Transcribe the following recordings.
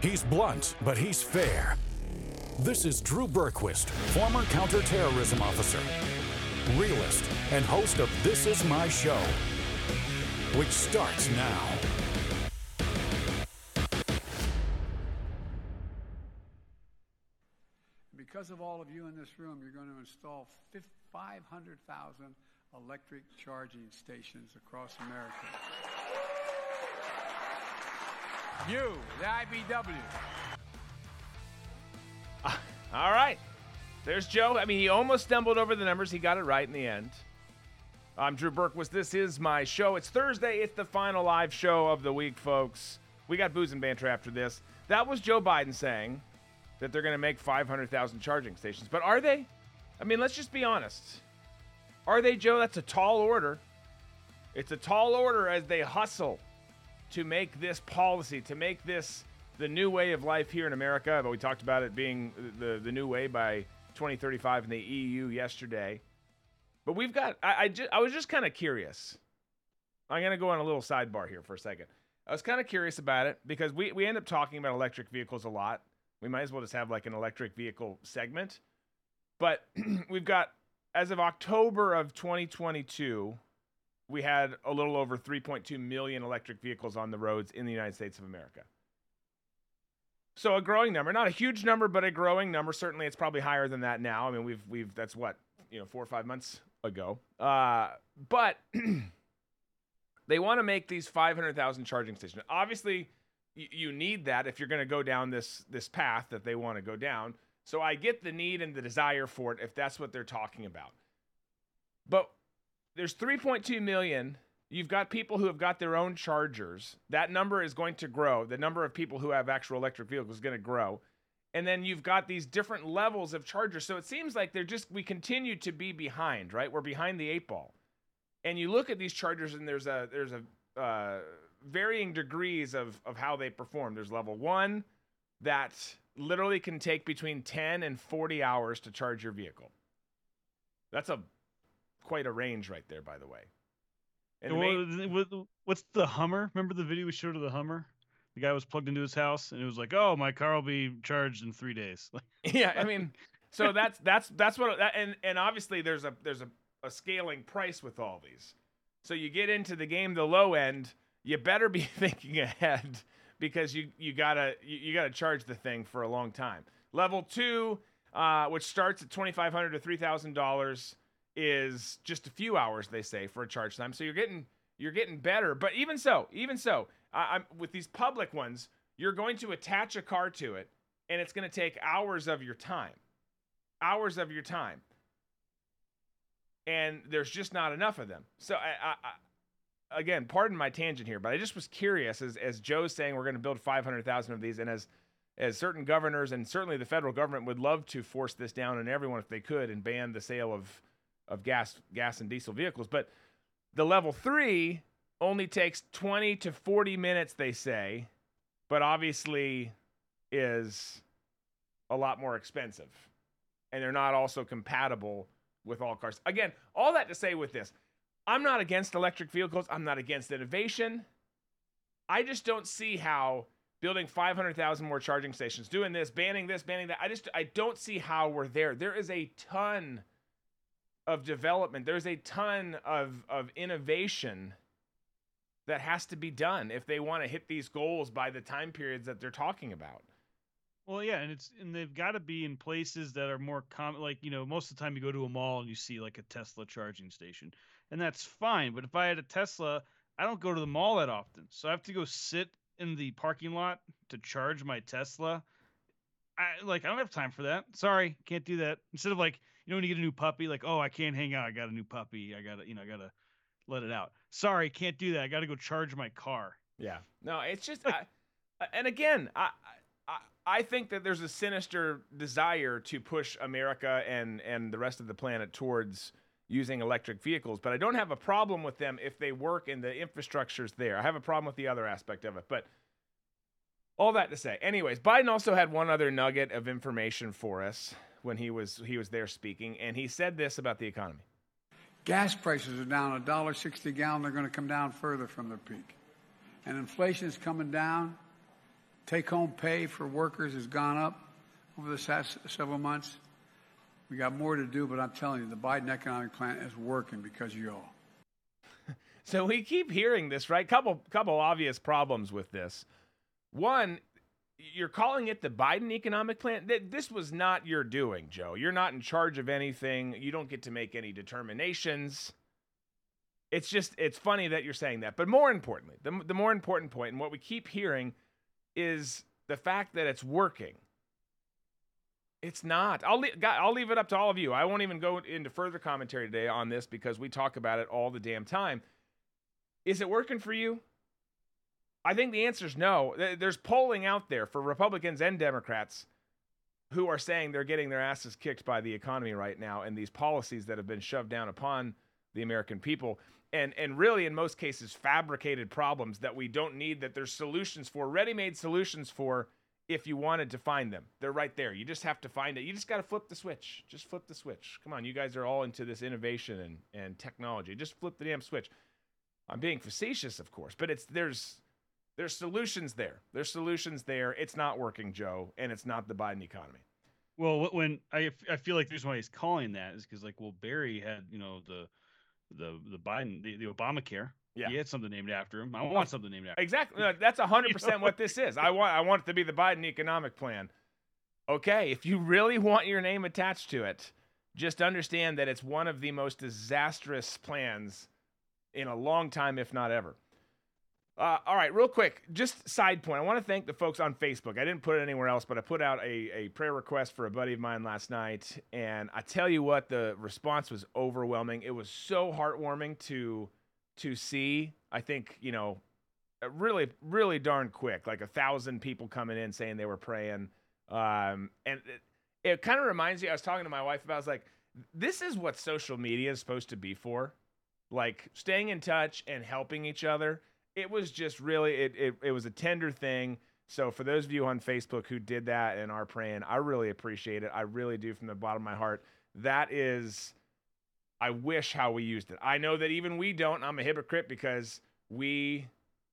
He's blunt, but he's fair. This is Drew Berquist, former counterterrorism officer, realist, and host of This Is My Show, which starts now. Because of all of you in this room, you're going to install 500,000 electric charging stations across America. You, the IBW. All right. There's Joe. I mean, he almost stumbled over the numbers. He got it right in the end. I'm Drew Berquist. This is my show. It's Thursday. It's the final live show of the week, folks. We got booze and banter after this. That was Joe Biden saying that they're going to make 500,000 charging stations. But are they? I mean, let's just be honest. Are they, Joe? That's a tall order. It's a tall order as they hustle to make this policy, to make this the new way of life here in America. But we talked about it being the new way by 2035 in the EU yesterday. But we've got, I was just kind of curious. I'm going to go on a little sidebar here for a second. I was kind of curious about it because we end up talking about electric vehicles a lot. We might as well just have like an electric vehicle segment. But we've got, as of October of 2022, we had a little over 3.2 million electric vehicles on the roads in the United States of America. So a growing number, not a huge number, but a growing number. Certainly it's probably higher than that now. I mean, we've that's what, 4 or 5 months ago. But they want to make these 500,000 charging stations. Obviously, you need that if you're going to go down this path that they want to go down. So I get the need and the desire for it if that's what they're talking about. But there's 3.2 million. You've got people who have got their own chargers. That number is going to grow. The number of people who have actual electric vehicles is going to grow. And then you've got these different levels of chargers. So it seems like we continue to be behind, right? We're behind the eight ball. And you look at these chargers and there's varying degrees of how they perform. There's level one that literally can take between 10 and 40 hours to charge your vehicle. That's quite a range right there, by the way. And what's the Hummer? Remember the video we showed of the Hummer? The guy was plugged into his house and it was like, "Oh, my car will be charged in 3 days." Yeah, I mean, so that's what. And obviously there's a scaling price with all these. So you get into the game, the low end. You better be thinking ahead because you gotta charge the thing for a long time. Level two, which starts at $2,500 to $3,000, is just a few hours they say for a charge time. So you're getting better. But even so, with these public ones, you're going to attach a car to it, and it's going to take hours of your time, and there's just not enough of them. So Again, pardon my tangent here, but I just was curious as Joe's saying we're going to build 500,000 of these, and as certain governors and certainly the federal government would love to force this down on everyone if they could and ban the sale of gas and diesel vehicles. But the level three only takes 20 to 40 minutes, they say, but obviously is a lot more expensive. And they're not also compatible with all cars. Again, all that to say with this, I'm not against electric vehicles. I'm not against innovation. I just don't see how building 500,000 more charging stations, doing this, banning that. I don't see how we're there. There is a ton of development. There's a ton of innovation that has to be done if they want to hit these goals by the time periods that they're talking about. Well, yeah, and they've got to be in places that are more common. Like, most of the time you go to a mall and you see like a Tesla charging station, and that's fine. But if I had a Tesla, I don't go to the mall that often, so I have to go sit in the parking lot to charge my Tesla. I don't have time for that. Sorry, can't do that. Instead of like, when you get a new puppy, like, oh, I can't hang out. I got a new puppy. I gotta let it out. Sorry, can't do that. I gotta go charge my car. Yeah. No, it's just, I think that there's a sinister desire to push America and the rest of the planet towards using electric vehicles, but I don't have a problem with them if they work and the infrastructure's there. I have a problem with the other aspect of it, but all that to say. Anyways, Biden also had one other nugget of information for us when he was there speaking, and he said this about the economy. Gas prices are down $1.60 a gallon. They're going to come down further from the peak. And inflation is coming down Take-home pay for workers has gone up over the past several months. We got more to do, but I'm telling you, the Biden economic plan is working because of you all. So we keep hearing this, right? Couple obvious problems with this. One, you're calling it the Biden economic plan. This was not your doing, Joe. You're not in charge of anything. You don't get to make any determinations. It's just, it's funny that you're saying that. But more importantly, the more important point, and what we keep hearing, is the fact that it's working. It's not. I'll leave it up to all of you. I won't even go into further commentary today on this because we talk about it all the damn time. Is it working for you? I think the answer is no. There's polling out there for Republicans and Democrats who are saying they're getting their asses kicked by the economy right now and these policies that have been shoved down upon the American people, and really in most cases fabricated problems that we don't need, that there's solutions for, ready-made solutions for, if you wanted to find them. They're right there. You just have to find it. You just got to flip the switch. Just flip the switch. Come on, you guys are all into this innovation and technology. Just flip the damn switch. I'm being facetious, of course, but there's solutions there. There's solutions there. It's not working, Joe, and it's not the Biden economy. Well, when I feel like the reason why he's calling that is because, like, well, Barry had, you know, the Biden, the Obamacare. Yeah. He had something named after him. I want something named after him. Exactly. That's 100% what this is. I want it to be the Biden economic plan. Okay, if you really want your name attached to it, just understand that it's one of the most disastrous plans in a long time, if not ever. All right, real quick, just side point. I want to thank the folks on Facebook. I didn't put it anywhere else, but I put out a prayer request for a buddy of mine last night, and I tell you what, the response was overwhelming. It was so heartwarming to see. I think, you know, really, really darn quick, like 1,000 people coming in saying they were praying. And it kind of reminds me, I was talking to my wife about, I was like, this is what social media is supposed to be for, like staying in touch and helping each other. It was just really, it was a tender thing. So for those of you on Facebook who did that and are praying, I really appreciate it. I really do, from the bottom of my heart. That is, I wish how we used it. I know that even we don't. I'm a hypocrite because we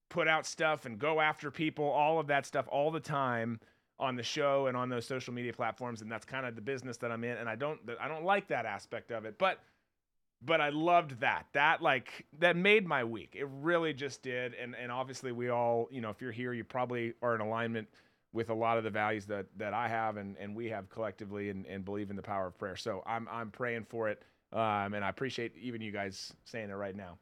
put out stuff and go after people, all of that stuff all the time on the show and on those social media platforms. And that's kind of the business that I'm in. And I don't like that aspect of it, but I loved that. That made my week. It really just did. And obviously we all, you know, if you're here, you probably are in alignment with a lot of the values that I have and we have collectively and believe in the power of prayer. So I'm praying for it. And I appreciate even you guys saying it right now.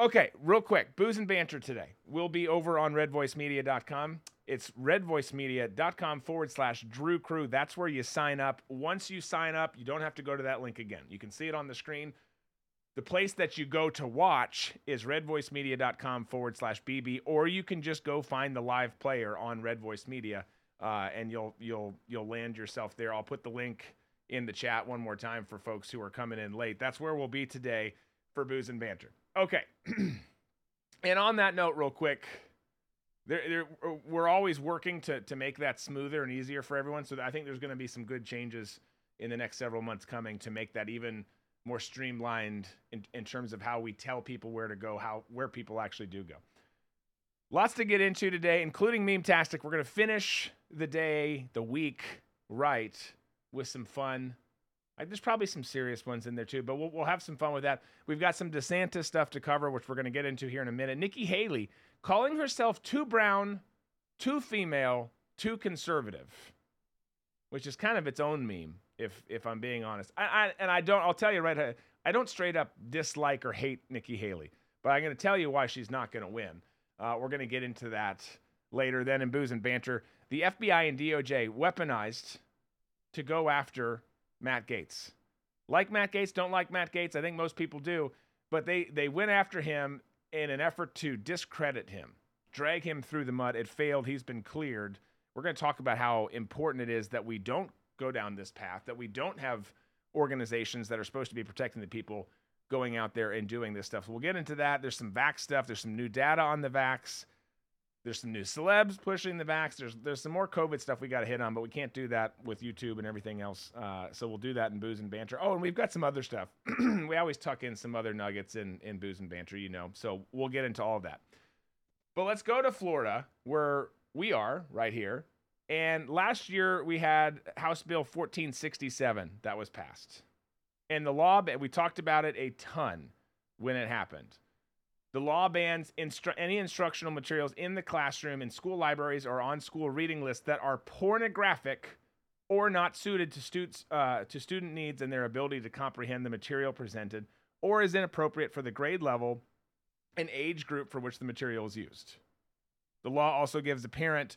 Okay, real quick, Booze and Banter today. We'll be over on RedVoiceMedia.com. It's RedVoiceMedia.com/Drew Crew. That's where you sign up. Once you sign up, you don't have to go to that link again. You can see it on the screen. The place that you go to watch is RedVoiceMedia.com/BB, or you can just go find the live player on RedVoiceMedia, and you'll land yourself there. I'll put the link in the chat one more time for folks who are coming in late. That's where we'll be today for Booze and Banter. Okay. And on that note, real quick, we're always working to make that smoother and easier for everyone. So I think there's going to be some good changes in the next several months coming to make that even more streamlined in terms of how we tell people where to go, where people actually do go. Lots to get into today, including Meme-tastic. We're going to finish the week, right, with some fun. There's probably some serious ones in there too, but we'll have some fun with that. We've got some DeSantis stuff to cover, which we're going to get into here in a minute. Nikki Haley calling herself too brown, too female, too conservative, which is kind of its own meme, if I'm being honest. I'll tell you right, I don't straight up dislike or hate Nikki Haley, but I'm going to tell you why she's not going to win. We're going to get into that later. Then in Booze and Banter, the FBI and DOJ weaponized to go after Matt Gaetz. Like Matt Gaetz, don't like Matt Gaetz. I think most people do. But they went after him in an effort to discredit him, drag him through the mud. It failed. He's been cleared. We're going to talk about how important it is that we don't go down this path, that we don't have organizations that are supposed to be protecting the people going out there and doing this stuff. So we'll get into that. There's some vax stuff. There's some new data on the vax. There's some new celebs pushing the vax. There's some more COVID stuff we got to hit on, but we can't do that with YouTube and everything else. So we'll do that in Booze and Banter. Oh, and we've got some other stuff. We always tuck in some other nuggets in Booze and Banter, you know. So we'll get into all of that. But let's go to Florida, where We are right here. And last year we had House Bill 1467 that was passed. And the law, we talked about it a ton when it happened. The law bans any instructional materials in the classroom, in school libraries, or on school reading lists that are pornographic or not suited to student needs and their ability to comprehend the material presented, or is inappropriate for the grade level and age group for which the material is used. The law also gives a parent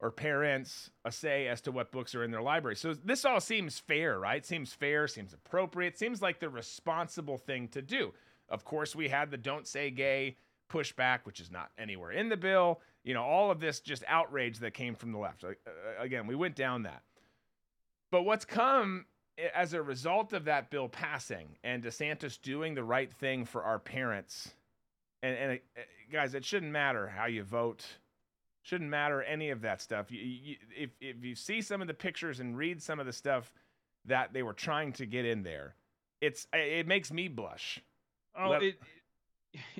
or parents a say as to what books are in their library. So this all seems fair, right? Seems fair, seems appropriate, seems like the responsible thing to do. Of course, we had the don't say gay pushback, which is not anywhere in the bill. You know, all of this just outrage that came from the left. Again, we went down that. But what's come as a result of that bill passing and DeSantis doing the right thing for our parents, and guys, it shouldn't matter how you vote. Shouldn't matter any of that stuff. If you see some of the pictures and read some of the stuff that they were trying to get in there, it makes me blush. Oh,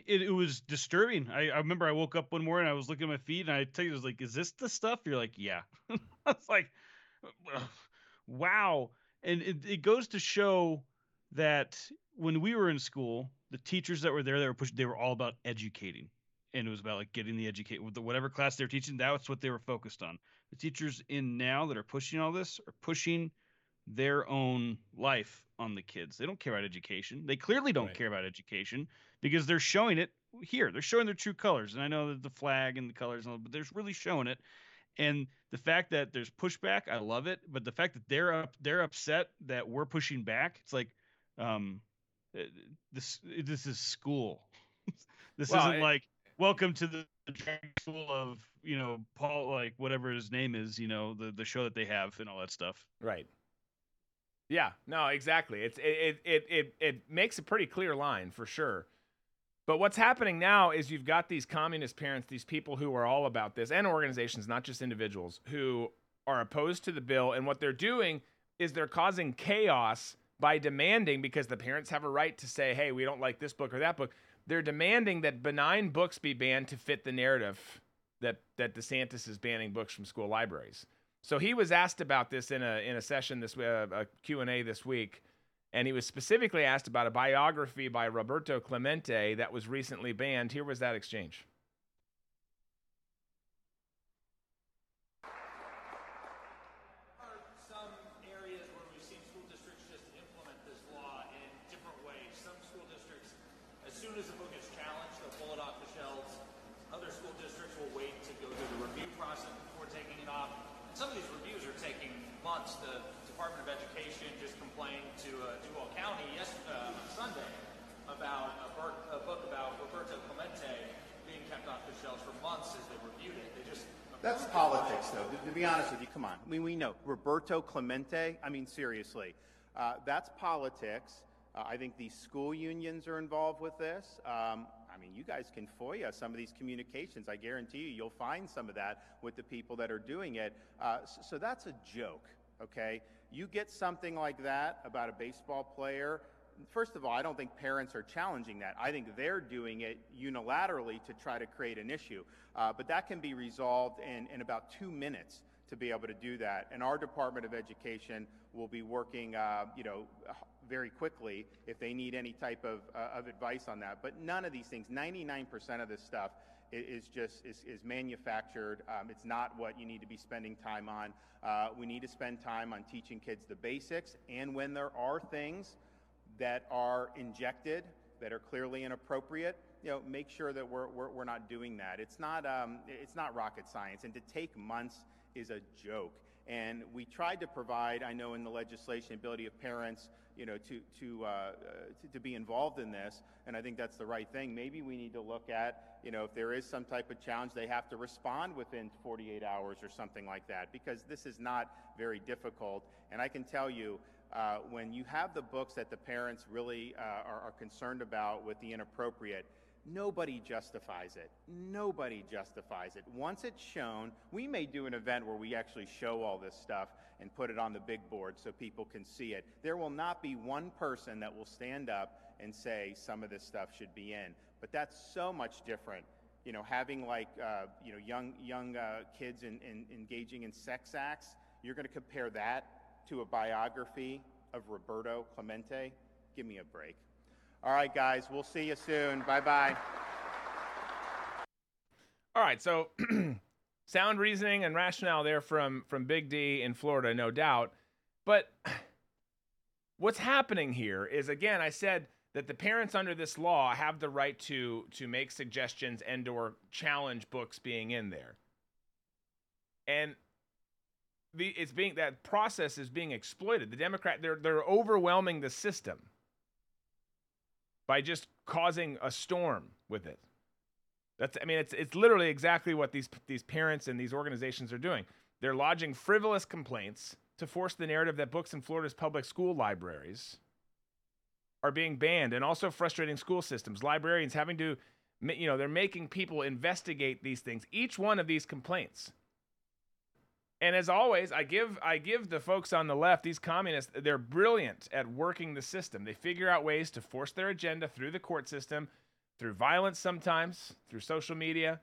it was disturbing. I remember I woke up one morning, I was looking at my feed, and I tell you, I was like, "Is this the stuff?" You're like, "Yeah." I was like, "Wow!" And it goes to show that when we were in school, the teachers that were there, they were all about educating. And it was about like getting the educate with whatever class they're teaching. That's what they were focused on. The teachers in now that are pushing all this are pushing their own life on the kids. They don't care about education. They clearly don't care about education because they're showing it here. They're showing their true colors. And I know that the flag and the colors, and all, but they're really showing it. And the fact that there's pushback, I love it. But the fact that they're upset that we're pushing back. It's like, this is school. This isn't like, welcome to the drag school of, you know, Paul, like whatever his name is, you know, the show that they have and all that stuff. Right. Yeah, no, exactly. It makes a pretty clear line for sure. But what's happening now is you've got these communist parents, these people who are all about this, and organizations, not just individuals, who are opposed to the bill. And what they're doing is they're causing chaos by demanding, because the parents have a right to say, hey, we don't like this book or that book. They're demanding that benign books be banned to fit the narrative that DeSantis is banning books from school libraries. So he was asked about this in a session this a Q&A this week, and he was specifically asked about a biography by Roberto Clemente that was recently banned. Here was that exchange. That's politics, though, to be honest with you. Come on. I mean, we know. Roberto Clemente, I mean, seriously. That's politics. I think the school unions are involved with this. I mean, you guys can FOIA some of these communications. I guarantee you, you'll find some of that with the people that are doing it. So that's a joke, okay? You get something like that about a baseball player. First of all, I don't think parents are challenging that. I think they're doing it unilaterally to try to create an issue. But that can be resolved in about 2 minutes to be able to do that. And our Department of Education will be working, very quickly if they need any type of advice on that. But none of these things, 99% of this stuff is manufactured. It's not what you need to be spending time on. We need to spend time on teaching kids the basics. And when there are things that are injected, that are clearly inappropriate, make sure that we're not doing that. It's not rocket science, and to take months is a joke. And we tried to provide, I know in the legislation, ability of parents, to be involved in this, and I think that's the right thing. Maybe we need to look at, if there is some type of challenge, they have to respond within 48 hours or something like that, because this is not very difficult. And I can tell you, when you have the books that the parents really are concerned about with the inappropriate, nobody justifies it. Nobody justifies it. Once it's shown, we may do an event where we actually show all this stuff and put it on the big board so people can see it. There will not be one person that will stand up and say some of this stuff should be in. But that's so much different you know, having like, you know, young kids in engaging in sex acts, you're going to compare that to a biography of Roberto Clemente? Give me a break. All right, guys, we'll see you soon. Bye-bye. All right, so sound reasoning and rationale there from Big D in Florida, no doubt. But what's happening here is, again, I said that the parents under this law have the right to make suggestions and or challenge books being in there. And it's being, that process is being exploited. The Democrat, they're overwhelming the system by just causing a storm with it. That's, I mean, it's literally exactly what these parents and these organizations are doing. They're lodging frivolous complaints to force the narrative that books in Florida's public school libraries are being banned, and also frustrating school systems. Librarians having to, you know, they're making people investigate these things, each one of these complaints. And as always, I give the folks on the left, these communists, they're brilliant at working the system. They figure out ways to force their agenda through the court system, through violence sometimes, through social media,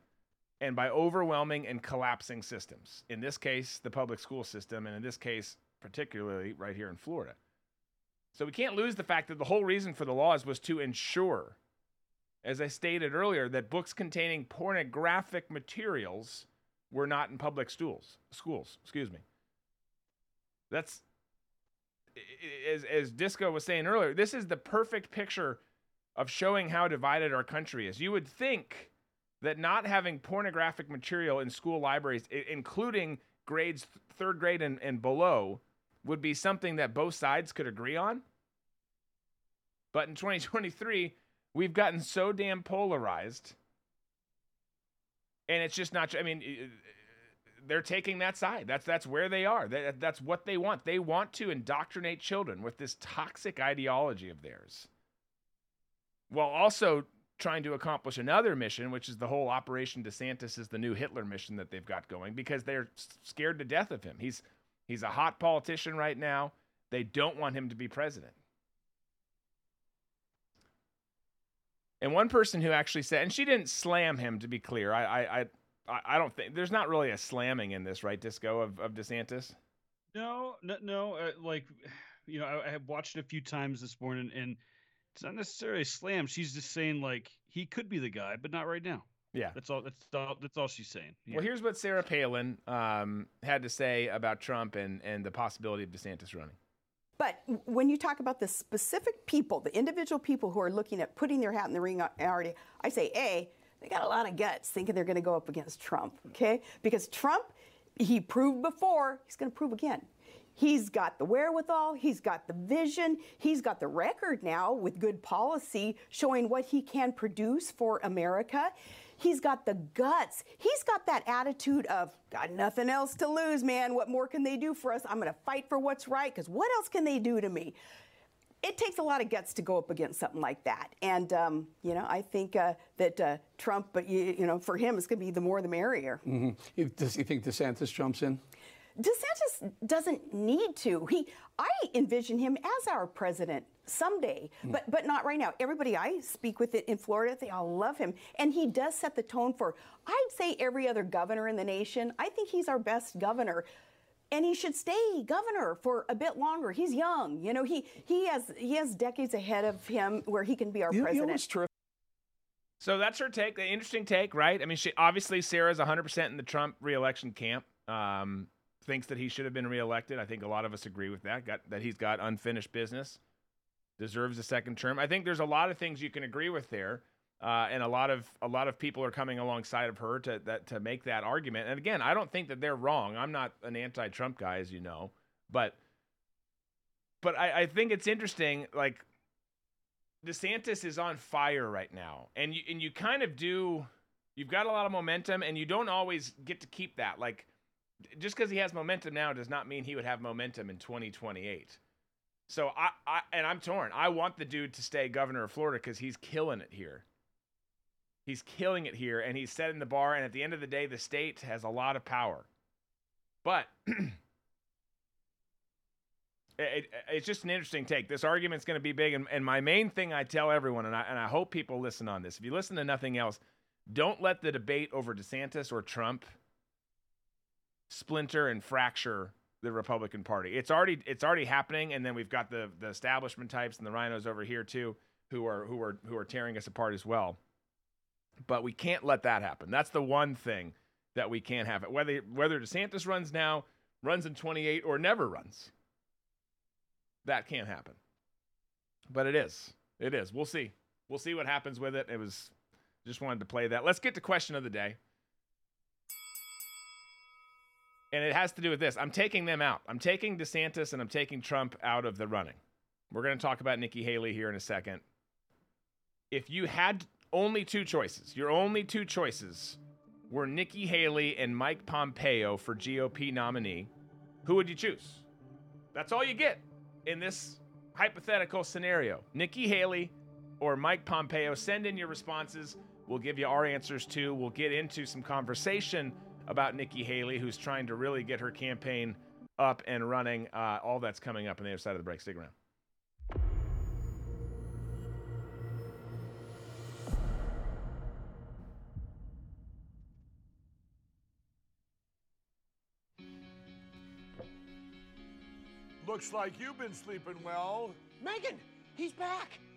and by overwhelming and collapsing systems. In this case, the public school system, and in this case, particularly right here in Florida. So we can't lose the fact that the whole reason for the laws was to ensure, as I stated earlier, that books containing pornographic materials were not in public schools. Excuse me. That's, as Disco was saying earlier, this is the perfect picture of showing how divided our country is. You would think that not having pornographic material in school libraries, including grades third grade and below, would be something that both sides could agree on. But in 2023, we've gotten so damn polarized, and it's just not, I mean, they're taking that side. That's where they are. That's what they want. They want to indoctrinate children with this toxic ideology of theirs, while also trying to accomplish another mission, which is the whole Operation DeSantis is the new Hitler mission that they've got going, because they're scared to death of him. He's a hot politician right now. They don't want him to be president. And one person who actually said, and she didn't slam him, to be clear. I don't think there's not really a slamming in this, right, Disco, of DeSantis? No. Like, you know, I have watched it a few times this morning, and it's not necessarily a slam. She's just saying, like, he could be the guy, but not right now. Yeah, that's all she's saying. Yeah. Well, here's what Sarah Palin had to say about Trump and the possibility of DeSantis running. But when you talk about the specific people, the individual people who are looking at putting their hat in the ring already, I say, A, they got a lot of guts thinking they're going to go up against Trump, okay? Because Trump, he proved before, he's going to prove again. He's got the wherewithal, he's got the vision, he's got the record now with good policy showing what he can produce for America. He's got the guts. He's got that attitude of, got nothing else to lose, man. What more can they do for us? I'm going to fight for what's right, because what else can they do to me? It takes a lot of guts to go up against something like that. And, you know, I think that Trump, but you know, for him, it's going to be the more the merrier. Mm-hmm. Does he think DeSantis jumps in? DeSantis doesn't need to. I envision him as our president someday, but not right now. Everybody I speak with in Florida, they all love him. And he does set the tone for, I'd say, every other governor in the nation. I think he's our best governor. And he should stay governor for a bit longer. He's young. You know, he has decades ahead of him where he can be our president. It was terrific. So that's her take, the interesting take, right? I mean, she obviously, Sarah's 100% in the Trump reelection camp. Thinks that he should have been reelected. I think a lot of us agree with that, that he's got unfinished business, deserves a second term. I think there's a lot of things you can agree with there, and a lot of people are coming alongside of her to make that argument. And again, I don't think that they're wrong. I'm not an anti-Trump guy, as you know, but I think it's interesting, like, DeSantis is on fire right now, and you kind of do, you've got a lot of momentum, and you don't always get to keep that, like, just because he has momentum now does not mean he would have momentum in 2028. So I'm torn. I want the dude to stay governor of Florida because he's killing it here. He's killing it here, and he's setting the bar. And at the end of the day, the state has a lot of power. But it's just an interesting take. This argument's going to be big. And my main thing I tell everyone, and I hope people listen on this. If you listen to nothing else, Don't let the debate over DeSantis or Trump splinter and fracture the Republican Party. It's already happening, and then we've got the establishment types and the rhinos over here too, who are tearing us apart as well. But we can't let that happen. That's the one thing that we can't have. Whether DeSantis runs now, runs in 28, or never runs, that can't happen. But it is. It is. We'll see. We'll see what happens with it. Just wanted to play that. Let's get to question of the day. And it has to do with this. I'm taking them out. I'm taking DeSantis and I'm taking Trump out of the running. We're going to talk about Nikki Haley here in a second. If you had only two choices, your only two choices were Nikki Haley and Mike Pompeo for GOP nominee, who would you choose? That's all you get in this hypothetical scenario. Nikki Haley or Mike Pompeo. Send in your responses. We'll give you our answers too. We'll get into some conversation about Nikki Haley, who's trying to really get her campaign up and running. All that's coming up on the other side of the break. Stick around. Looks like you've been sleeping well. Megan, he's back.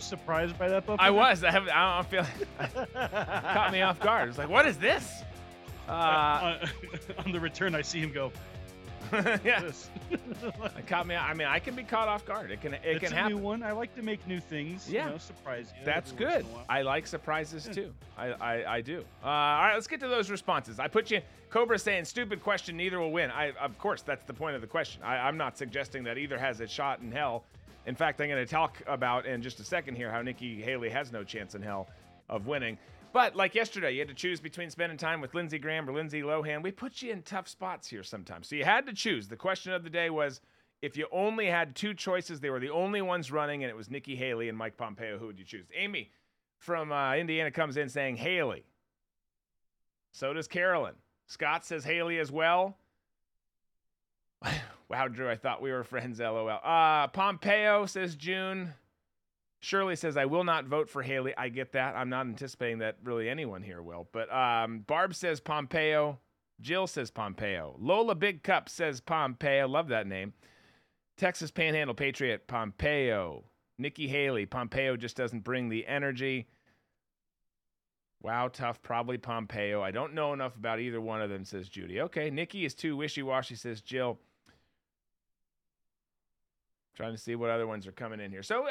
Surprised by that, Bubba? I was. I don't feel. Caught me off guard. I was like, "What is this?" On the return, I see him go. Yeah. It caught me. I mean, I can be caught off guard. It can happen. New one. I like to make new things. Yeah. You know, surprise you. That's good. I like surprises too. I do. All right, let's get to those responses. I put you. Cobra saying, "Stupid question. Neither will win." Of course, that's the point of the question. I'm not suggesting that either has a shot in hell. In fact, I'm going to talk about in just a second here how Nikki Haley has no chance in hell of winning. But like yesterday, you had to choose between spending time with Lindsey Graham or Lindsey Lohan. We put you in tough spots here sometimes. So you had to choose. The question of the day was, if you only had two choices, they were the only ones running, and it was Nikki Haley and Mike Pompeo, who would you choose? Amy from Indiana comes in saying Haley. So does Carolyn. Scott says Haley as well. Wow, Drew, I thought we were friends, LOL. Pompeo, says June. Shirley says, I will not vote for Haley. I get that. I'm not anticipating that really anyone here will. But Barb says Pompeo. Jill says Pompeo. Lola Big Cup says Pompeo. Love that name. Texas Panhandle Patriot, Pompeo. Nikki Haley, Pompeo just doesn't bring the energy. Wow, tough, probably Pompeo. I don't know enough about either one of them, says Judy. Okay, Nikki is too wishy-washy, says Jill. Trying to see what other ones are coming in here. So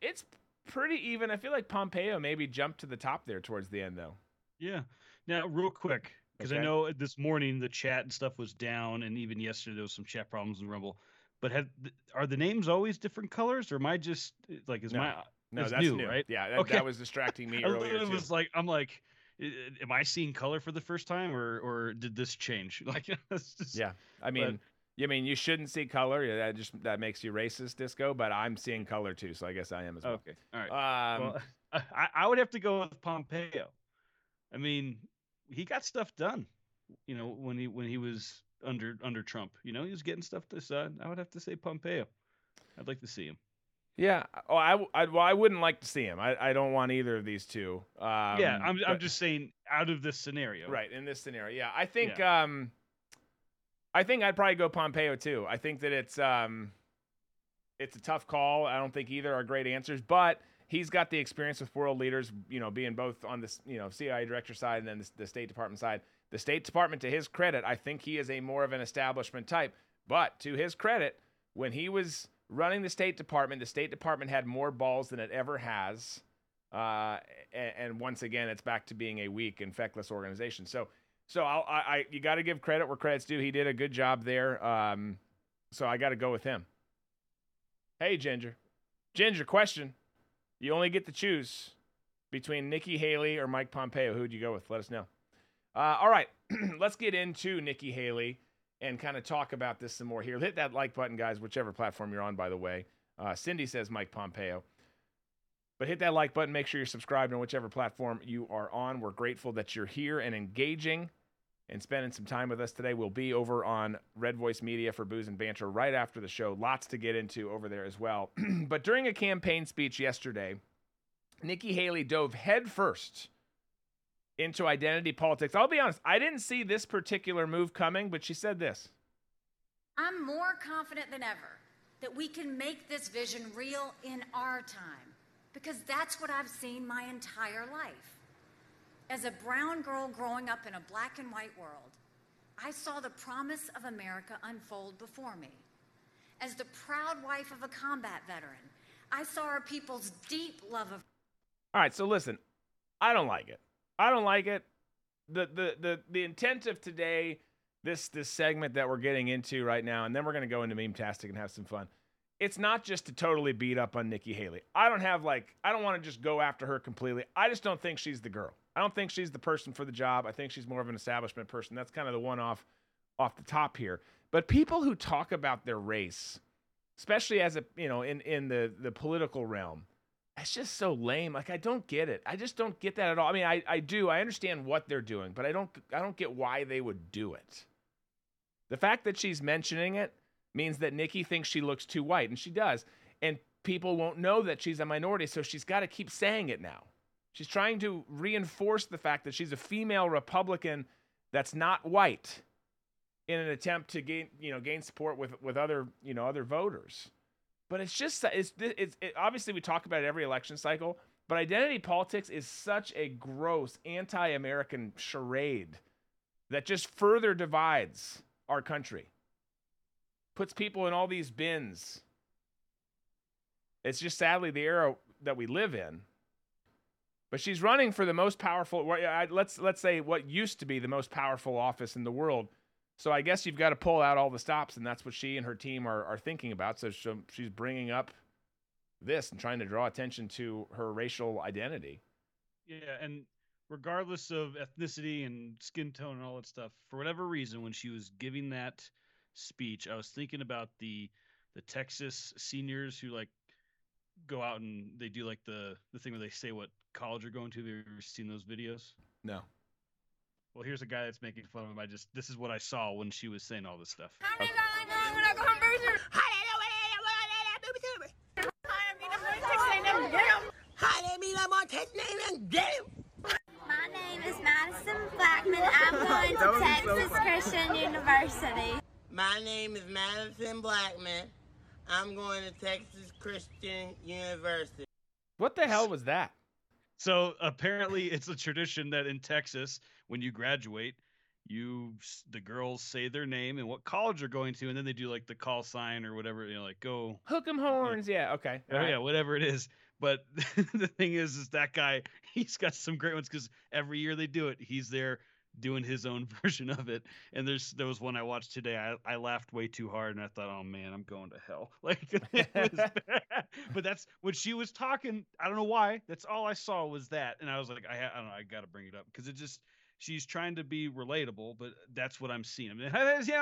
it's pretty even. I feel like Pompeo maybe jumped to the top there towards the end, though. Yeah. Now, real quick, because I know this morning the chat and stuff was down, and even yesterday there was some chat problems in Rumble. But are the names always different colors, or am I just like that's new, right? Yeah, that was distracting me earlier. It was like I'm like, am I seeing color for the first time, or did this change? Like, just, yeah, I mean. You mean you shouldn't see color? That makes you racist, Disco. But I'm seeing color too, so I guess I am as well. Okay, all right. Well, I would have to go with Pompeo. I mean, he got stuff done. You know, when he was under Trump, you know, he was getting stuff done. I would have to say Pompeo. I'd like to see him. Yeah. Oh, I wouldn't like to see him. I don't want either of these two. I'm just saying out of this scenario. Right, in this scenario. Yeah, I think I think I'd probably go Pompeo too. I think that it's a tough call. I don't think either are great answers, but he's got the experience with world leaders, you know, being both on this, you know, CIA director side and then the State Department side. The State Department, to his credit, I think he is a more of an establishment type. But to his credit, when he was running the State Department had more balls than it ever has. And once again, it's back to being a weak and feckless organization. So you got to give credit where credit's due. He did a good job there. So I got to go with him. Hey, Ginger, question. You only get to choose between Nikki Haley or Mike Pompeo. Who would you go with? Let us know. All right, let's get into Nikki Haley and kind of talk about this some more here. Hit that like button, guys, whichever platform you're on, by the way. Cindy says Mike Pompeo. But hit that like button. Make sure you're subscribed on whichever platform you are on. We're grateful that you're here and engaging and spending some time with us today. We'll be over on Red Voice Media for Booze and Banter right after the show. Lots to get into over there as well. But during a campaign speech yesterday, Nikki Haley dove headfirst into identity politics. I'll be honest, I didn't see this particular move coming, but she said this. I'm more confident than ever that we can make this vision real in our time, because that's what I've seen my entire life. As a brown girl growing up in a black and white world, I saw the promise of America unfold before me. As the proud wife of a combat veteran, I saw our people's deep love of... All right, so listen, I don't like it. The intent of today, this segment that we're getting into right now, and then we're going to go into Meme-tastic and have some fun. It's not just to totally beat up on Nikki Haley. I don't want to just go after her completely. I just don't think she's the girl. I don't think she's the person for the job. I think she's more of an establishment person. That's kind of the one off the top here. But people who talk about their race, especially as a, you know, in the political realm, it's just so lame. Like, I don't get it. I just don't get that at all. I mean, I do. I understand what they're doing, but I don't get why they would do it. The fact that she's mentioning it means that Nikki thinks she looks too white, and she does. And people won't know that she's a minority, so she's got to keep saying it now. She's trying to reinforce the fact that she's a female Republican that's not white in an attempt to gain support with other voters. But it's just, obviously we talk about it every election cycle, but identity politics is such a gross anti-American charade that just further divides our country. Puts people in all these bins. It's just sadly the era that we live in. But she's running for the most powerful, let's say what used to be the most powerful office in the world. So I guess you've got to pull out all the stops, and that's what she and her team are thinking about. So she's bringing up this and trying to draw attention to her racial identity. Yeah, and regardless of ethnicity and skin tone and all that stuff, for whatever reason, when she was giving that speech, I was thinking about the Texas seniors who like go out and they do like the thing where they say what college you're going to. Have you ever seen those videos? No. Well, here's a guy that's making fun of him. This is what I saw when she was saying all this stuff. Okay. My name is Madison Blackman. I'm going to Texas Christian University. My name is Madison Blackman. I'm going to Texas Christian University. What the hell was that? So apparently it's a tradition that in Texas, when you graduate, the girls say their name and what college you're going to, and then they do like the call sign or whatever, you know, like go hook 'em horns. Yeah. Okay. Oh, right. Yeah. Whatever it is. But the thing is that guy, he's got some great ones because every year they do it. He's there doing his own version of it. And there was one I watched today. I laughed way too hard and I thought, oh man, I'm going to hell. Like, it was bad. But that's when she was talking. I don't know why. That's all I saw was that. And I was like, I don't know. I got to bring it up because it just, she's trying to be relatable, but that's what I'm seeing. I mean, and that's it.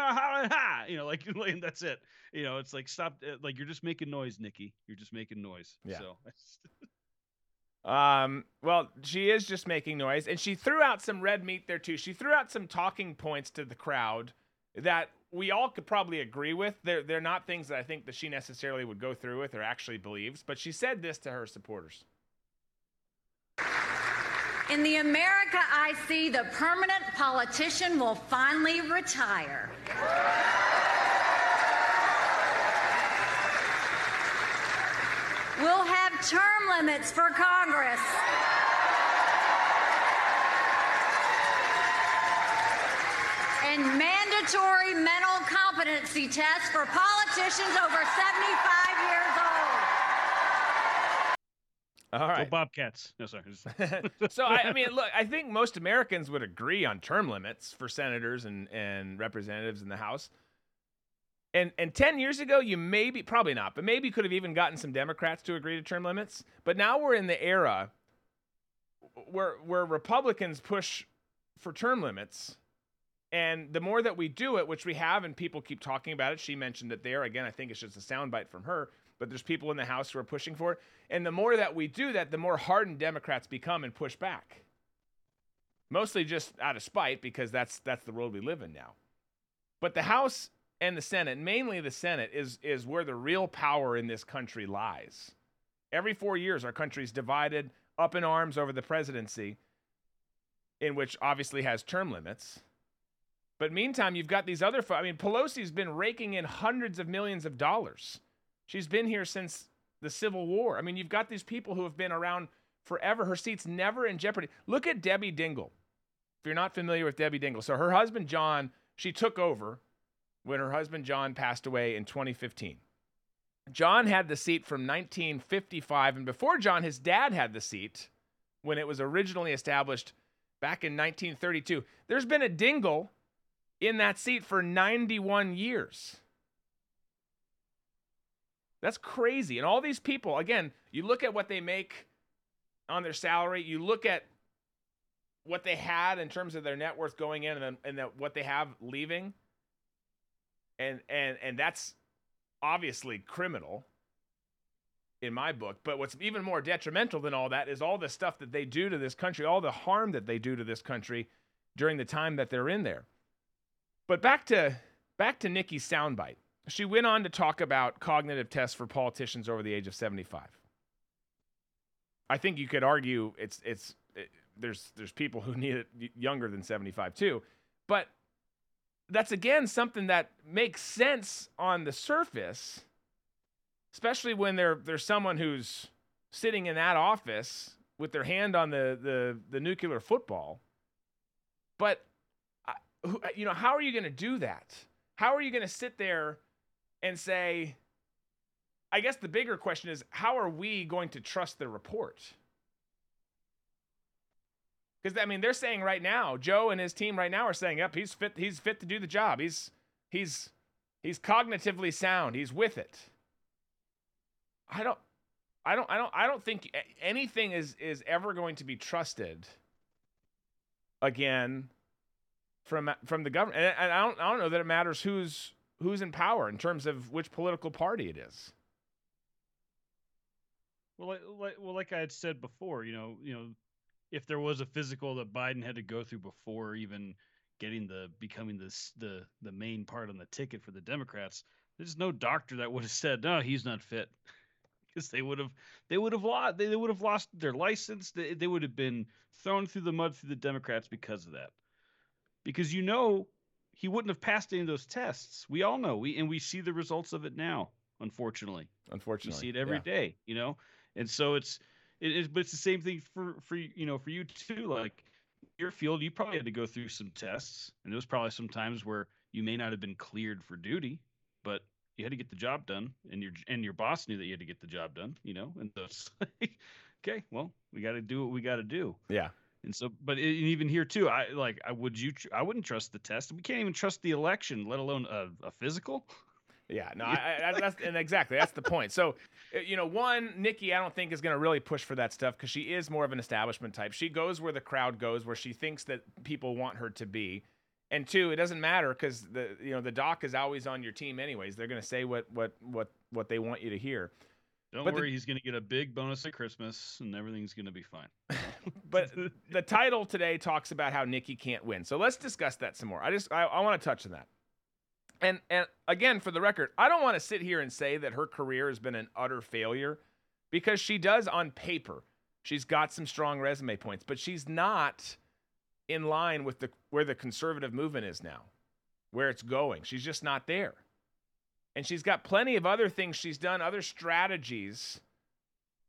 You know, it's like, stop. Like, you're just making noise, Nikki. You're just making noise. Yeah. So. Well, she is just making noise, and she threw out some red meat there too. She threw out some talking points to the crowd that we all could probably agree with. They're not things that I think that she necessarily would go through with or actually believes, but she said this to her supporters. In the America I see, the permanent politician will finally retire. We'll have term limits for Congress. And mandatory mental competency tests for politicians over 75 years old. All right. Go Bobcats. No, sorry. So, I mean, look, I think most Americans would agree on term limits for senators and representatives in the House. And 10 years ago, you maybe, probably not, but maybe you could have even gotten some Democrats to agree to term limits. But now we're in the era where Republicans push for term limits. And the more that we do it, which we have, and people keep talking about it, she mentioned it there. Again, I think it's just a soundbite from her, but there's people in the House who are pushing for it. And the more that we do that, the more hardened Democrats become and push back. Mostly just out of spite, because that's the world we live in now. But the House and the Senate, mainly the Senate, is where the real power in this country lies. Every 4 years, our country's divided, up in arms over the presidency, in which obviously has term limits. But meantime, you've got these other... I mean, Pelosi's been raking in hundreds of millions of dollars. She's been here since the Civil War. I mean, you've got these people who have been around forever. Her seat's never in jeopardy. Look at Debbie Dingell. If you're not familiar with Debbie Dingell. So her husband, John, she took over when her husband, John, passed away in 2015. John had the seat from 1955. And before John, his dad had the seat when it was originally established back in 1932. There's been a Dingell in that seat for 91 years. That's crazy. And all these people, again, you look at what they make on their salary, you look at what they had in terms of their net worth going in and what they have leaving, and that's obviously criminal in my book. But what's even more detrimental than all that is all the stuff that they do to this country, all the harm that they do to this country during the time that they're in there. But back to Nikki's soundbite. She went on to talk about cognitive tests for politicians over the age of 75. I think you could argue there's people who need it younger than 75 too, but that's again something that makes sense on the surface, especially when there's someone who's sitting in that office with their hand on the nuclear football, but. You know, how are you going to do that? How are you going to sit there and say, I guess the bigger question is, how are we going to trust the report? Because, I mean, they're saying right now, Joe and his team right now are saying, yep, he's fit to do the job. He's cognitively sound. He's with it. I don't think anything is ever going to be trusted again from the government. And I don't know that it matters who's in power in terms of which political party it is. Well, like I had said before, you know, if there was a physical that Biden had to go through before even getting becoming the main part on the ticket for the Democrats, there's no doctor that would have said, no, he's not fit. Because they would have lost their license. They would have been thrown through the mud through the Democrats because of that. Because, you know, he wouldn't have passed any of those tests. We all know. We see the results of it now, unfortunately. Unfortunately. We see it every day, you know. And so but it's the same thing for you too. Like your field, you probably had to go through some tests. And there was probably some times where you may not have been cleared for duty, but you had to get the job done. And your boss knew that you had to get the job done, you know. And so it's like, okay, well, we got to do what we got to do. Yeah. And so, but even here too, I wouldn't trust the test. We can't even trust the election, let alone a physical. Yeah, no, that's the point. So, you know, one, Nikki, I don't think is going to really push for that stuff because she is more of an establishment type. She goes where the crowd goes, where she thinks that people want her to be. And two, it doesn't matter because the doc is always on your team anyways. They're going to say what they want you to hear. Don't worry, he's going to get a big bonus at Christmas, and everything's going to be fine. But the title today talks about how Nikki can't win. So let's discuss that some more. I want to touch on that. And again, for the record, I don't want to sit here and say that her career has been an utter failure, because she does on paper. She's got some strong resume points, but she's not in line with where the conservative movement is now, where it's going. She's just not there. And she's got plenty of other things she's done, other strategies,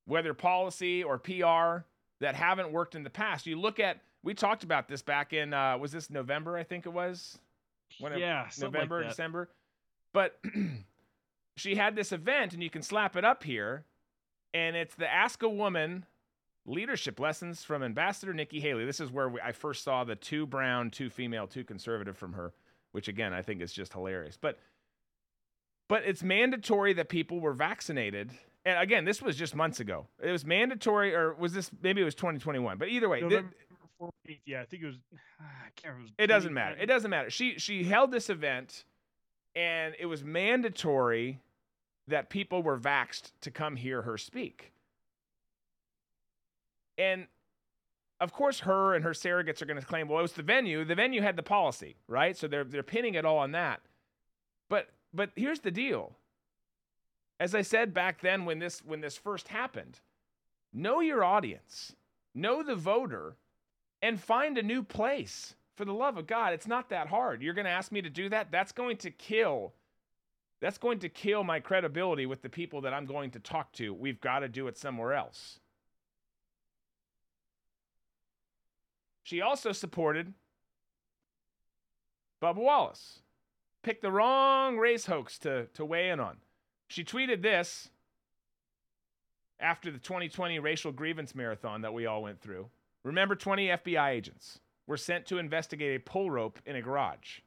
whether policy or PR, that haven't worked in the past. You look at, we talked about this back in, was this November, I think it was? November, like December. But she had this event, and you can slap it up here, and it's the Ask a Woman Leadership Lessons from Ambassador Nikki Haley. This is where I first saw the two brown, two female, two conservative from her, which, again, I think is just hilarious. But it's mandatory that people were vaccinated. And again, this was just months ago. It was mandatory, or was this, maybe it was 2021. But either way, November 14th, yeah, I think it was. I can't remember. It doesn't matter. It doesn't matter. She held this event, and it was mandatory that people were vaxxed to come hear her speak. And of course, her and her surrogates are going to claim, well, it was the venue. The venue had the policy, right? So they're pinning it all on that. But here's the deal. As I said back then when this first happened, know your audience, know the voter, and find a new place. For the love of God, it's not that hard. You're going to ask me to do that? That's going to kill my credibility with the people that I'm going to talk to. We've got to do it somewhere else. She also supported Bubba Wallace. Picked the wrong race hoax to weigh in on. She tweeted this after the 2020 racial grievance marathon that we all went through. Remember, 20 FBI agents were sent to investigate a pull rope in a garage.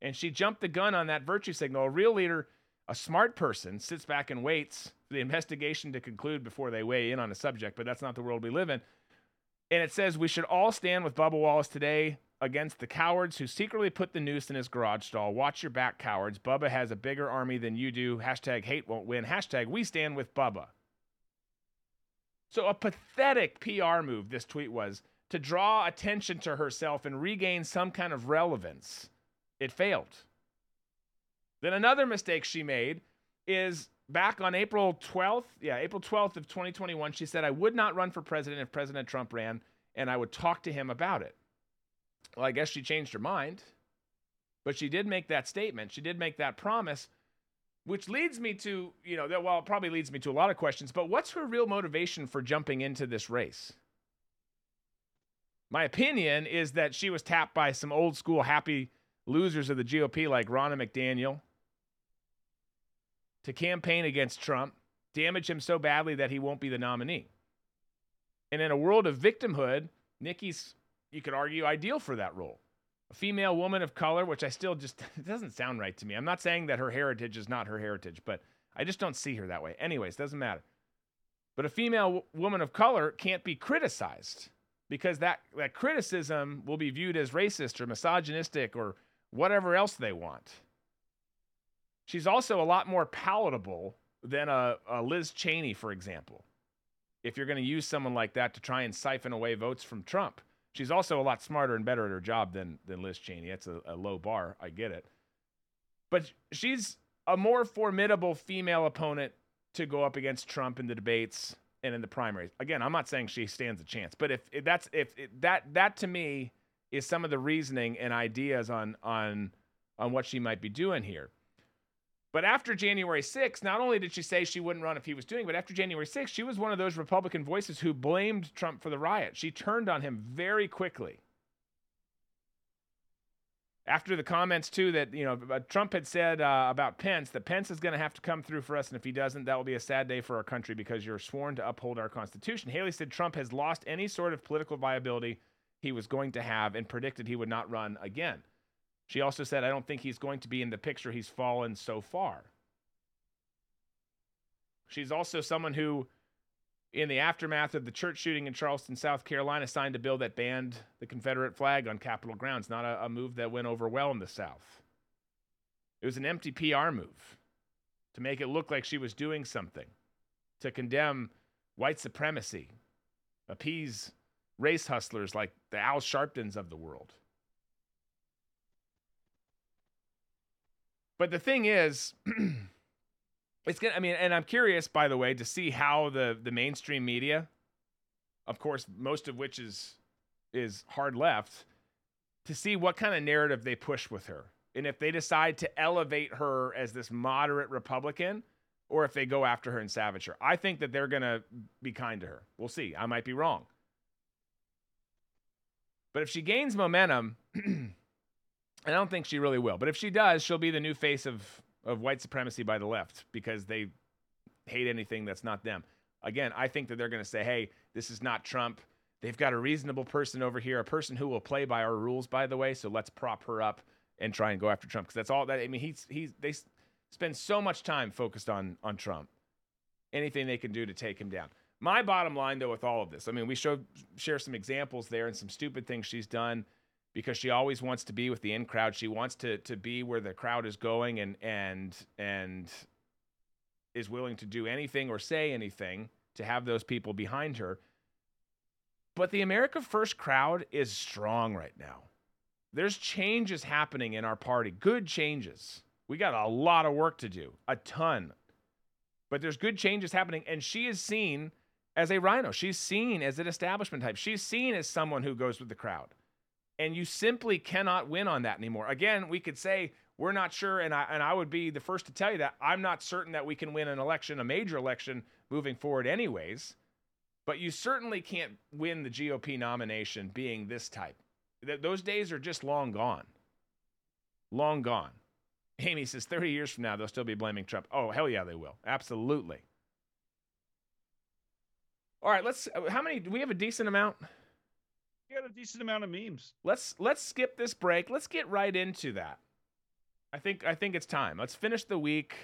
And she jumped the gun on that virtue signal. A real leader, a smart person, sits back and waits for the investigation to conclude before they weigh in on a subject, but that's not the world we live in. And it says, we should all stand with Bubba Wallace today against the cowards who secretly put the noose in his garage stall. Watch your back, cowards. Bubba has a bigger army than you do. Hashtag hate won't win. Hashtag we stand with Bubba. So a pathetic PR move, this tweet was, to draw attention to herself and regain some kind of relevance. It failed. Then another mistake she made is, back on April 12th of 2021, she said, I would not run for president if President Trump ran, and I would talk to him about it. Well, I guess she changed her mind, but she did make that statement. She did make that promise, which leads me to, it probably leads me to a lot of questions, but what's her real motivation for jumping into this race? My opinion is that she was tapped by some old school happy losers of the GOP like Ronna McDaniel, to campaign against Trump, damage him so badly that he won't be the nominee. And in a world of victimhood, Nikki's, you could argue, ideal for that role. A female woman of color, which I still just, it doesn't sound right to me. I'm not saying that her heritage is not her heritage, but I just don't see her that way. Anyways, doesn't matter. But a female woman of color can't be criticized, because that criticism will be viewed as racist or misogynistic or whatever else they want. She's also a lot more palatable than a Liz Cheney, for example, if you're going to use someone like that to try and siphon away votes from Trump. She's also a lot smarter and better at her job than Liz Cheney. That's a low bar. I get it. But she's a more formidable female opponent to go up against Trump in the debates and in the primaries. Again, I'm not saying she stands a chance, but if that to me is some of the reasoning and ideas on what she might be doing here. But after January 6th, not only did she say she wouldn't run if he was doing, but after January 6th, she was one of those Republican voices who blamed Trump for the riot. She turned on him very quickly. After the comments, too, that Trump had said about Pence, that Pence is going to have to come through for us, and if he doesn't, that will be a sad day for our country because you're sworn to uphold our Constitution. Haley said Trump has lost any sort of political viability he was going to have and predicted he would not run again. She also said, I don't think he's going to be in the picture. He's fallen so far. She's also someone who, in the aftermath of the church shooting in Charleston, South Carolina, signed a bill that banned the Confederate flag on Capitol grounds, not a move that went over well in the South. It was an empty PR move to make it look like she was doing something, to condemn white supremacy, appease race hustlers like the Al Sharptons of the world. But the thing is, it's gonna. I mean, and I'm curious, by the way, to see how the mainstream media, of course, most of which is hard left, to see what kind of narrative they push with her, and if they decide to elevate her as this moderate Republican, or if they go after her and savage her. I think that they're gonna be kind to her. We'll see. I might be wrong. But if she gains momentum, and I don't think she really will, but if she does, she'll be the new face of white supremacy by the left, because they hate anything that's not them. Again, I think that they're going to say, hey, this is not Trump. They've got a reasonable person over here, a person who will play by our rules, by the way, so let's prop her up and try and go after Trump. Because that's all that, I mean, they spend so much time focused on Trump, anything they can do to take him down. My bottom line, though, with all of this, I mean, we share some examples there and some stupid things she's done because she always wants to be with the in crowd. She wants to be where the crowd is going and is willing to do anything or say anything to have those people behind her. But the America First crowd is strong right now. There's changes happening in our party, good changes. We got a lot of work to do, a ton. But there's good changes happening, and she is seen as a rhino. She's seen as an establishment type. She's seen as someone who goes with the crowd. And you simply cannot win on that anymore. Again, we could say we're not sure, and I would be the first to tell you that. I'm not certain that we can win an election, a major election, moving forward anyways. But you certainly can't win the GOP nomination being this type. Those days are just long gone. Long gone. Amy says 30 years from now, they'll still be blaming Trump. Oh, hell yeah, they will. Absolutely. All right, how many, do we have a decent amount? We got a decent amount of memes. Let's skip this break. Let's get right into that. I think it's time. Let's finish the week,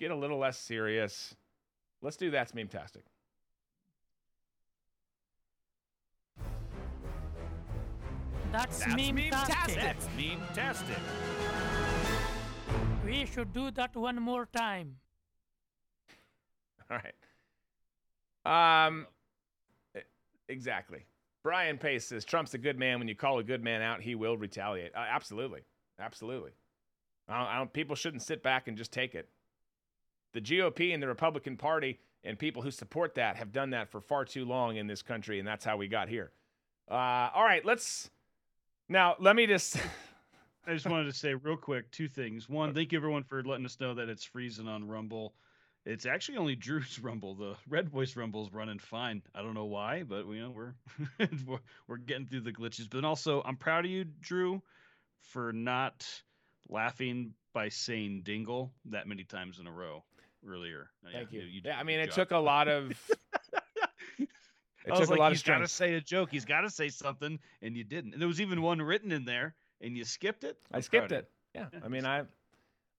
get a little less serious. Let's do That's Meme-tastic. That's Meme-tastic. That's Meme-tastic. We should do that one more time. All right. Exactly. Brian Pace says, Trump's a good man. When you call a good man out, he will retaliate. Absolutely. Absolutely. People shouldn't sit back and just take it. The GOP and the Republican Party and people who support that have done that for far too long in this country. And that's how we got here. All right, I just wanted to say real quick, two things. One, thank you everyone for letting us know that it's freezing on Rumble. It's actually only Drew's Rumble. The Red Voice Rumble's running fine. I don't know why, but we're getting through the glitches. But also, I'm proud of you, Drew, for not laughing by saying "dingle" that many times in a row earlier. Thank you. It took a lot of. He's got to say a joke. He's got to say something, and you didn't. And there was even one written in there, and you skipped it. I skipped it. Yeah.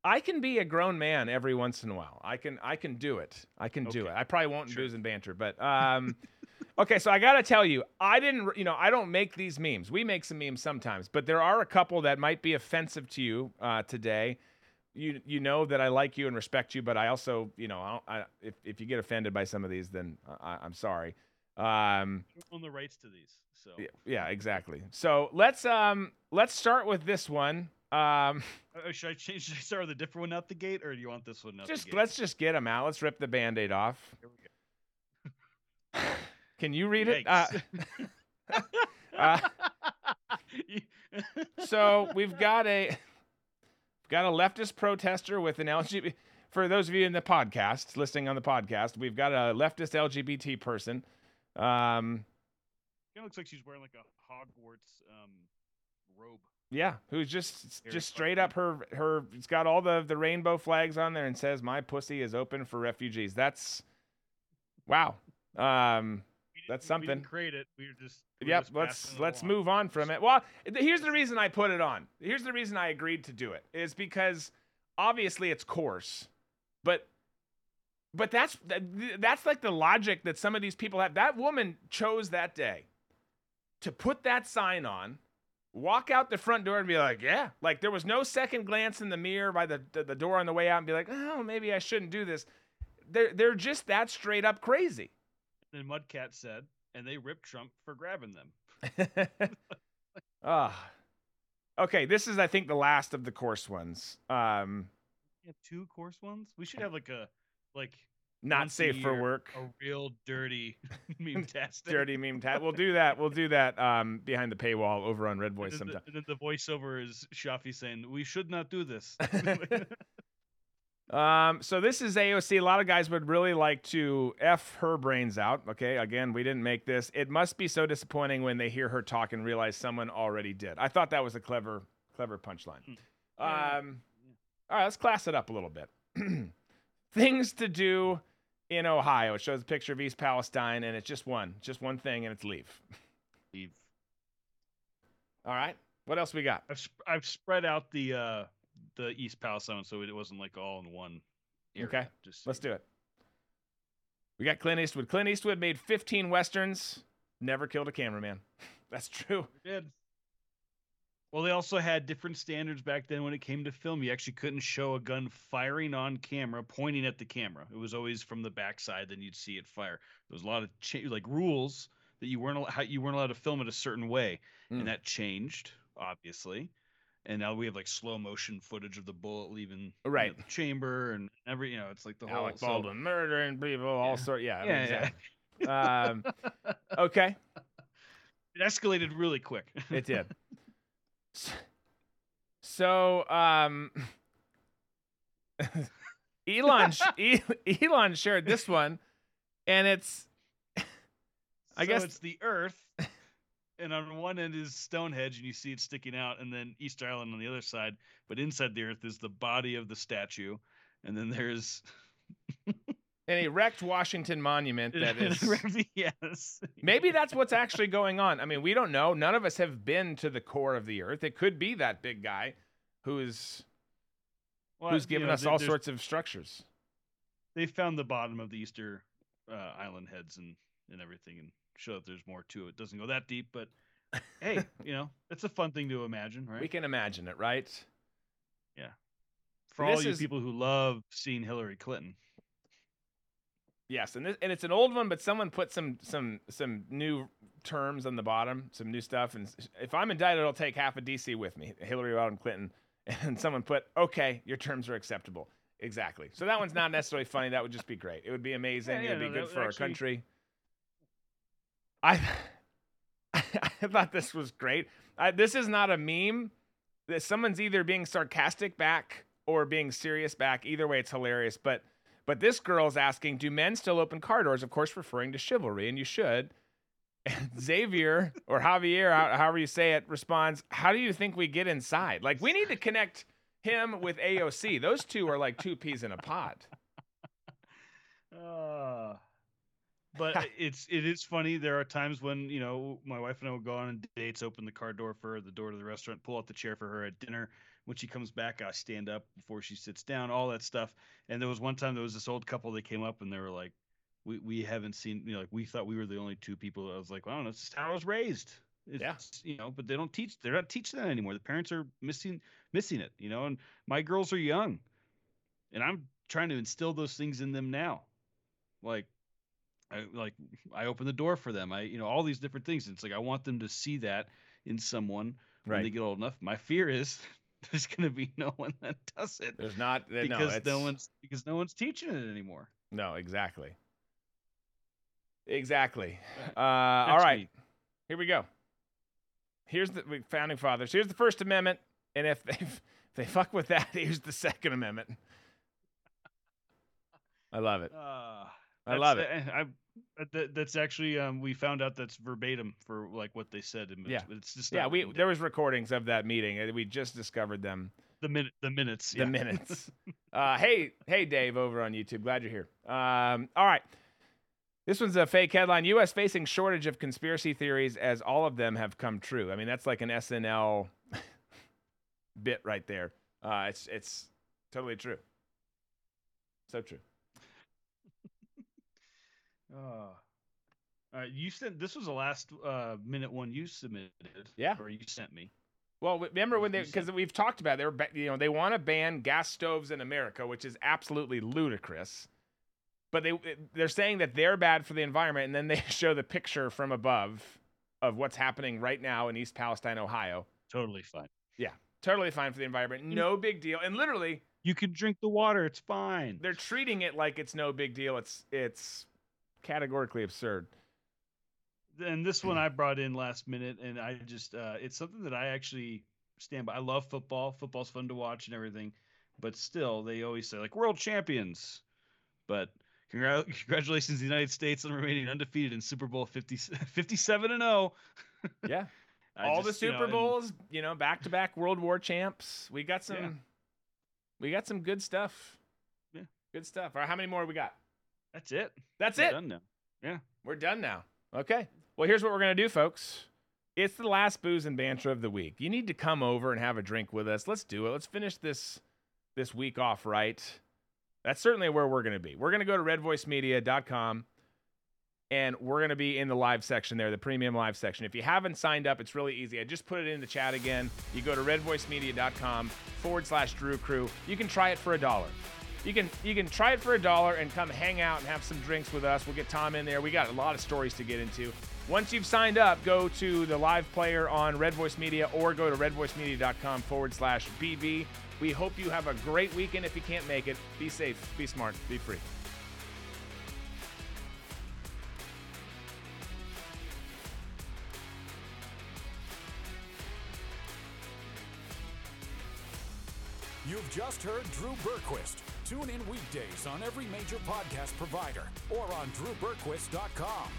I can be a grown man every once in a while. I can do it. I can do it. I probably won't in Booze and Banter, but okay, so I got to tell you, I don't make these memes. We make some memes sometimes, but there are a couple that might be offensive to you today. You know that I like you and respect you, but I also, if you get offended by some of these, then I'm sorry. On the rights to these. So yeah, exactly. So let's start with this one. Should I start with a different one out the gate, or do you want this one out the gate? Let's just get them out. Let's rip the Band-Aid off. Here we go. Can you read it? So we've got a leftist protester with an LGBT. For those of you in the podcast, listening on the podcast, we've got a leftist LGBT person. It looks like she's wearing like a Hogwarts robe. Yeah, who's just straight up her it's got all the rainbow flags on there and says, "My pussy is open for refugees." That's wow. That's something. We didn't create it. We were just let's move on from it. Well, here's the reason I put it on. Here's the reason I agreed to do it. Is because obviously it's coarse. But that's like the logic that some of these people have. That woman chose that day to put that sign on. Walk out the front door and be like, yeah. Like there was no second glance in the mirror by the door on the way out and be like, oh, maybe I shouldn't do this. They're just that straight up crazy. And Mudcat said, and they ripped Trump for grabbing them. Okay, this is I think the last of the coarse ones. have two coarse ones? We should have like not safe for work. A real dirty meme test. Dirty meme test. We'll do that. We'll do that behind the paywall over on Red Voice sometime. The voiceover is Shafi saying, "We should not do this." So this is AOC. A lot of guys would really like to F her brains out. Okay, again, we didn't make this. It must be so disappointing when they hear her talk and realize someone already did. I thought that was a clever punchline. All right, let's class it up a little bit. Things to do in Ohio. It shows a picture of East Palestine, and it's just one thing, and it's leave. Leave. All right, what else we got? I've spread out the East Palestine, so it wasn't like all in one area. Okay, let's do it. We got Clint Eastwood. Clint Eastwood made 15 Westerns, never killed a cameraman. That's true. He did. Well, they also had different standards back then when it came to film. You actually couldn't show a gun firing on camera, pointing at the camera. It was always from the backside, then you'd see it fire. There was a lot of rules that you weren't allowed to film it a certain way, and that changed, obviously. And now we have like slow motion footage of the bullet leaving the chamber and every, it's like the whole Alec Baldwin murdering people, all sorts. Yeah. Okay. It escalated really quick. It did. So, Elon shared this one, and I guess it's the Earth. And on one end is Stonehenge, and you see it sticking out, and then Easter Island on the other side. But inside the Earth is the body of the statue, and then there's an erect Washington Monument that is. Yes. Maybe that's what's actually going on. I mean, we don't know. None of us have been to the core of the Earth. It could be that big guy who's given us all sorts of structures. They found the bottom of the Easter Island heads and everything, and show that there's more to it. It doesn't go that deep, but hey, it's a fun thing to imagine, right? We can imagine it, right? Yeah. For all you people who love seeing Hillary Clinton. Yes, and it's an old one, but someone put some new terms on the bottom, some new stuff. And if I'm indicted, I'll take half of DC with me, Hillary Rodham Clinton. And someone put, okay, your terms are acceptable. Exactly. So that one's not necessarily funny. That would just be great. It would be amazing. It would be good for our country. I thought this was great. This is not a meme. Someone's either being sarcastic back or being serious back. Either way, it's hilarious. But this girl's asking, do men still open car doors? Of course, referring to chivalry, and you should. And Xavier or Javier, however you say it, responds, how do you think we get inside? Like, we need to connect him with AOC. Those two are like two peas in a pod. But it is funny. There are times when, my wife and I will go on dates, open the car door for her, the door to the restaurant, pull out the chair for her at dinner. When she comes back, I stand up before she sits down, all that stuff. And there was one time there was this old couple that came up and they were like, we haven't seen, like we thought we were the only two people. I was like, well, I don't know. It's just how I was raised. But they don't teach. They're not teaching that anymore. The parents are missing it, and my girls are young and I'm trying to instill those things in them now. I open the door for them. I all these different things. It's like, I want them to see that in someone when they get old enough. My fear is there's going to be no one that does it. There's not. Because no one's teaching it anymore. No, exactly. Exactly. All right. Week. Here we go. Here's the founding fathers. Here's the First Amendment. And if they fuck with that, here's the Second Amendment. I love it. That's actually we found out that's verbatim for like what they said. It's just there was recordings of that meeting and we just discovered them. The minutes. Hey Dave over on YouTube. Glad you're here. All right. This one's a fake headline. U.S. facing shortage of conspiracy theories as all of them have come true. I mean, that's like an SNL bit right there. It's totally true. So true. All right, you sent this was the last minute one you submitted, or you sent me. Well, remember when because we've talked about it, they want to ban gas stoves in America, which is absolutely ludicrous. But they're saying that they're bad for the environment, and then they show the picture from above of what's happening right now in East Palestine, Ohio. Totally fine. Yeah, totally fine for the environment. No big deal, and literally. You can drink the water. It's fine. They're treating it like it's no big deal. It's categorically absurd. And this one I brought in last minute, and I just it's something that I actually stand by. I love football. Football's fun to watch and everything, but still they always say like world champions, but congratulations, the United States, on remaining undefeated in Super Bowl 57-0. Yeah. All just, the Super Bowls, back-to-back World War champs. We got some we got some good stuff. Yeah. Good stuff. All right, how many more we got? That's it. We're done now. Yeah. We're done now. Okay. Well, here's what we're going to do, folks. It's the last booze and banter of the week. You need to come over and have a drink with us. Let's do it. Let's finish this week off right. That's certainly where we're going to be. We're going to go to redvoicemedia.com, and we're going to be in the live section there, the premium live section. If you haven't signed up, it's really easy. I just put it in the chat again. You go to redvoicemedia.com/Drew Crew. You can try it for $1. You can try it for $1 and come hang out and have some drinks with us. We'll get Tom in there. We got a lot of stories to get into. Once you've signed up, go to the live player on Red Voice Media or go to redvoicemedia.com/BB. We hope you have a great weekend. If you can't make it, be safe, be smart, be free. You've just heard Drew Berquist. Tune in weekdays on every major podcast provider or on drewberquist.com.